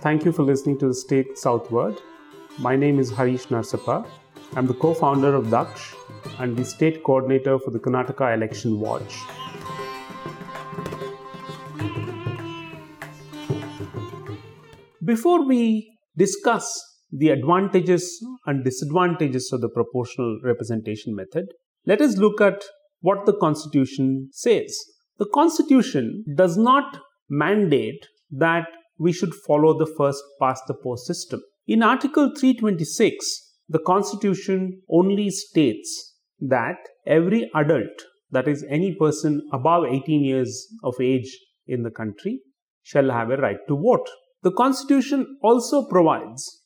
Thank you for listening to The State Southward. My name is Harish Narasappa. I'm the co-founder of Daksh and the state coordinator for the Karnataka Election Watch. Before we discuss the advantages and disadvantages of the proportional representation method, let us look at what the Constitution says. The Constitution does not mandate that we should follow the first-past-the-post system. In Article 326, the Constitution only states that every adult, that is any person above 18 years of age in the country, shall have a right to vote. The Constitution also provides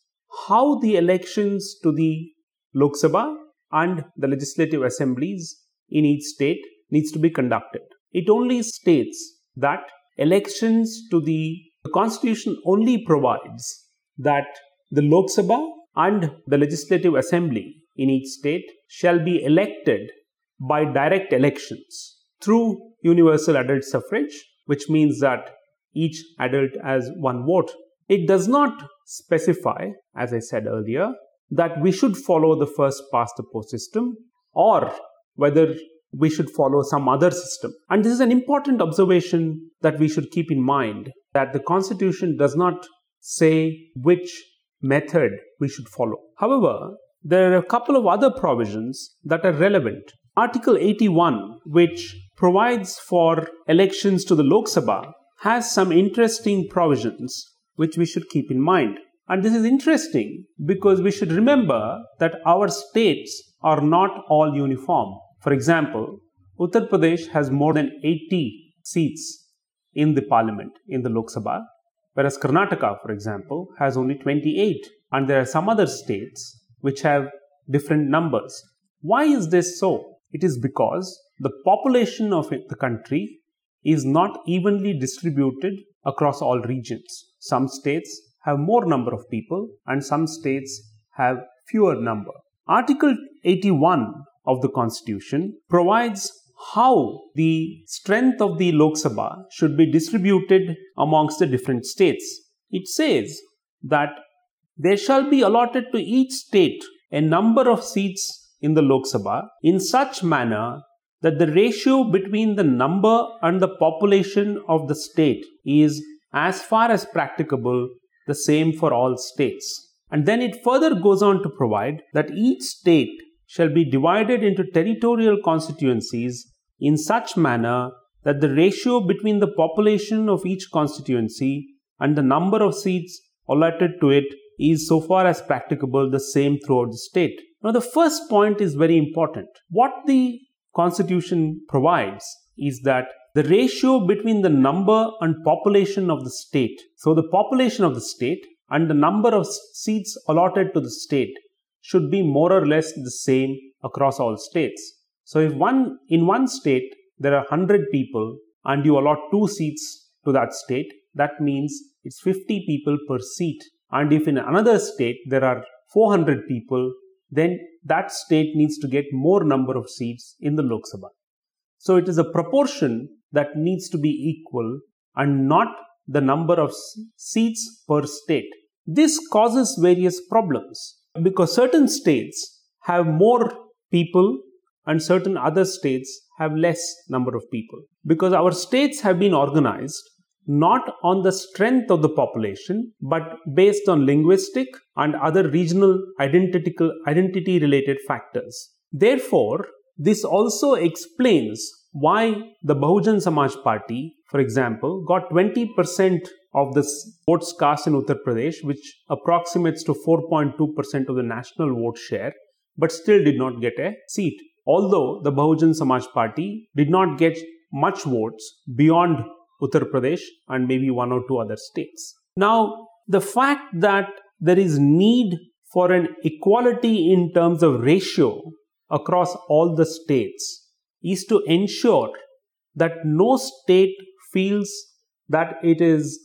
how the elections to the Lok Sabha and the legislative assemblies in each state needs to be conducted. It only states that elections to the Constitution only provides that the Lok Sabha and the legislative assembly in each state shall be elected by direct elections through universal adult suffrage, which means that each adult has one vote. It does not specify, as I said earlier, that we should follow the first-past-the-post system or whether we should follow some other system. And this is an important observation that we should keep in mind, that the Constitution does not say which method we should follow. However, there are a couple of other provisions that are relevant. Article 81, which provides for elections to the Lok Sabha, has some interesting provisions which we should keep in mind. And this is interesting because we should remember that our states are not all uniform. For example, Uttar Pradesh has more than 80 seats in the parliament, in the Lok Sabha, whereas Karnataka, for example, has only 28. And there are some other states which have different numbers. Why is this so? It is because the population of the country is not evenly distributed across all regions. Some states have more number of people and some states have fewer number. Article 81 of the Constitution provides how the strength of the Lok Sabha should be distributed amongst the different states. It says that there shall be allotted to each state a number of seats in the Lok Sabha in such manner that the ratio between the number and the population of the state is, as far as practicable, the same for all states. And then it further goes on to provide that each state shall be divided into territorial constituencies in such manner that the ratio between the population of each constituency and the number of seats allotted to it is, so far as practicable, the same throughout the state. Now, the first point is very important. What the Constitution provides is that the ratio between the number and population of the state, so the population of the state and the number of seats allotted to the state, should be more or less the same across all states. So if in one state there are 100 people and you allot 2 seats to that state, that means it's 50 people per seat. And if in another state there are 400 people, then that state needs to get more number of seats in the Lok Sabha. So it is a proportion that needs to be equal and not the number of seats per state. This causes various problems because certain states have more people and certain other states have less number of people. Because our states have been organized not on the strength of the population, but based on linguistic and other regional identity-related factors. Therefore, this also explains why the Bahujan Samaj Party, for example, got 20% of the votes cast in Uttar Pradesh, which approximates to 4.2% of the national vote share, but still did not get a seat. Although the Bahujan Samaj Party did not get much votes beyond Uttar Pradesh and maybe one or two other states. Now, the fact that there is need for an equality in terms of ratio across all the states is to ensure that no state feels that it is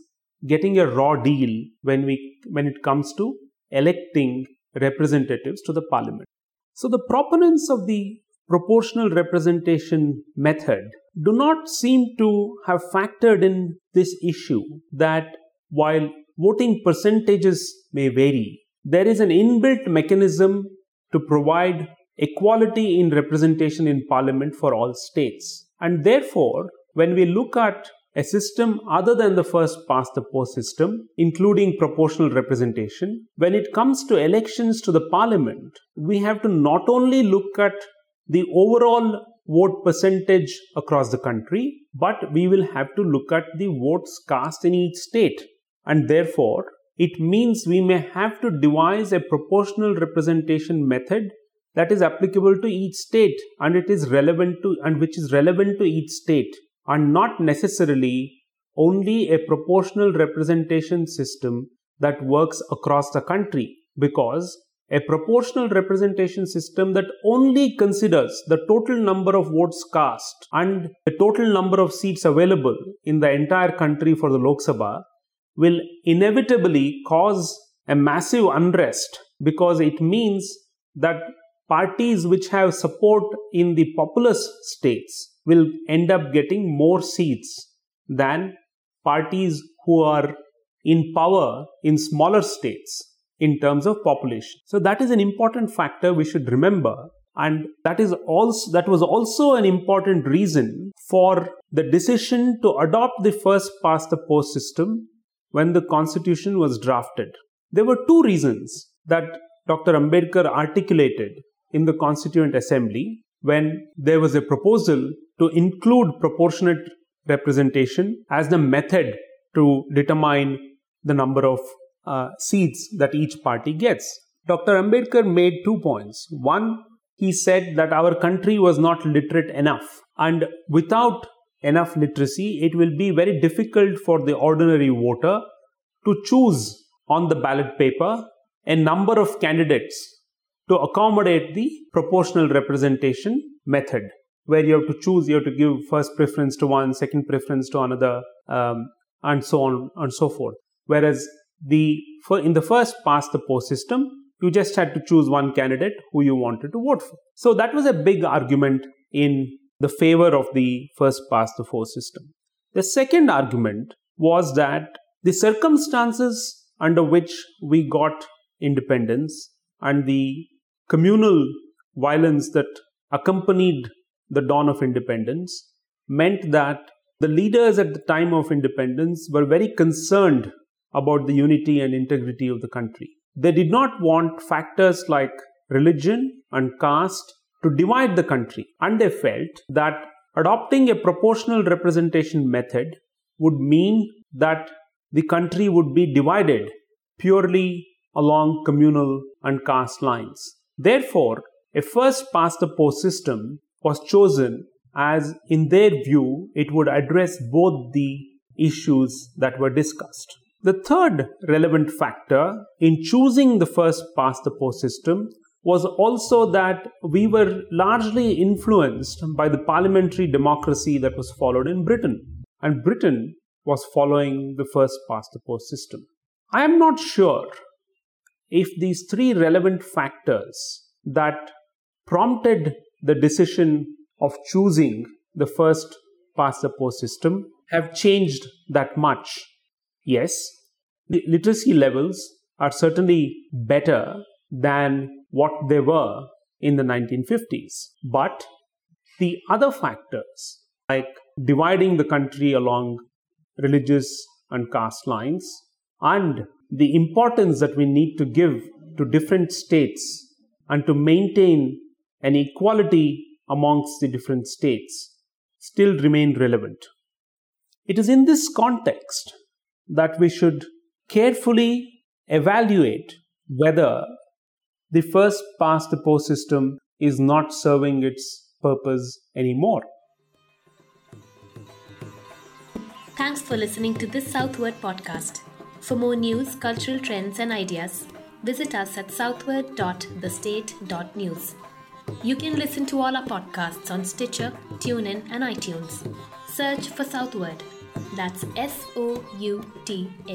getting a raw deal when it comes to electing representatives to the parliament. So the proponents of the proportional representation method do not seem to have factored in this issue that while voting percentages may vary, there is an inbuilt mechanism to provide equality in representation in parliament for all states. And therefore, when we look at a system other than the first-past-the-post system, including proportional representation, when it comes to elections to the parliament, we have to not only look at the overall vote percentage across the country, but we will have to look at the votes cast in each state. And therefore, it means we may have to devise a proportional representation method that is applicable to each state and which is relevant to each state, and not necessarily only a proportional representation system that works across the country, because a proportional representation system that only considers the total number of votes cast and the total number of seats available in the entire country for the Lok Sabha will inevitably cause a massive unrest, because it means that parties which have support in the populous states will end up getting more seats than parties who are in power in smaller states in terms of population. So that is an important factor we should remember, and that was also an important reason for the decision to adopt the first-past-the-post system when the constitution was drafted. There were two reasons that Dr. Ambedkar articulated in the Constituent Assembly when there was a proposal to include proportionate representation as the method to determine the number of seats that each party gets. Dr. Ambedkar made 2 points. One, he said that our country was not literate enough, and without enough literacy, it will be very difficult for the ordinary voter to choose on the ballot paper a number of candidates to accommodate the proportional representation method, where you have to choose, you have to give first preference to one, second preference to another, and so on and so forth. Whereas in the first past the post system, you just had to choose one candidate who you wanted to vote for. So that was a big argument in the favor of the first past the post system. The second argument was that the circumstances under which we got independence and the communal violence that accompanied the dawn of independence meant that the leaders at the time of independence were very concerned about the unity and integrity of the country. They did not want factors like religion and caste to divide the country, and they felt that adopting a proportional representation method would mean that the country would be divided purely along communal and caste lines. Therefore, a first-past-the-post system was chosen as, in their view, it would address both the issues that were discussed. The third relevant factor in choosing the first-past-the-post system was also that we were largely influenced by the parliamentary democracy that was followed in Britain, and Britain was following the first-past-the-post system. I am not sure if these three relevant factors that prompted the decision of choosing the first-past-the-post system have changed that much. Yes, the literacy levels are certainly better than what they were in the 1950s. But the other factors, like dividing the country along religious and caste lines, and the importance that we need to give to different states and to maintain an equality amongst the different states, still remain relevant. It is in this context that we should carefully evaluate whether the first-past-the-post system is not serving its purpose anymore. Thanks for listening to this Southward podcast. For more news, cultural trends and ideas, visit us at southward.thestate.news. You can listen to all our podcasts on Stitcher, TuneIn and iTunes. Search for Southward. That's SOUTHWORD.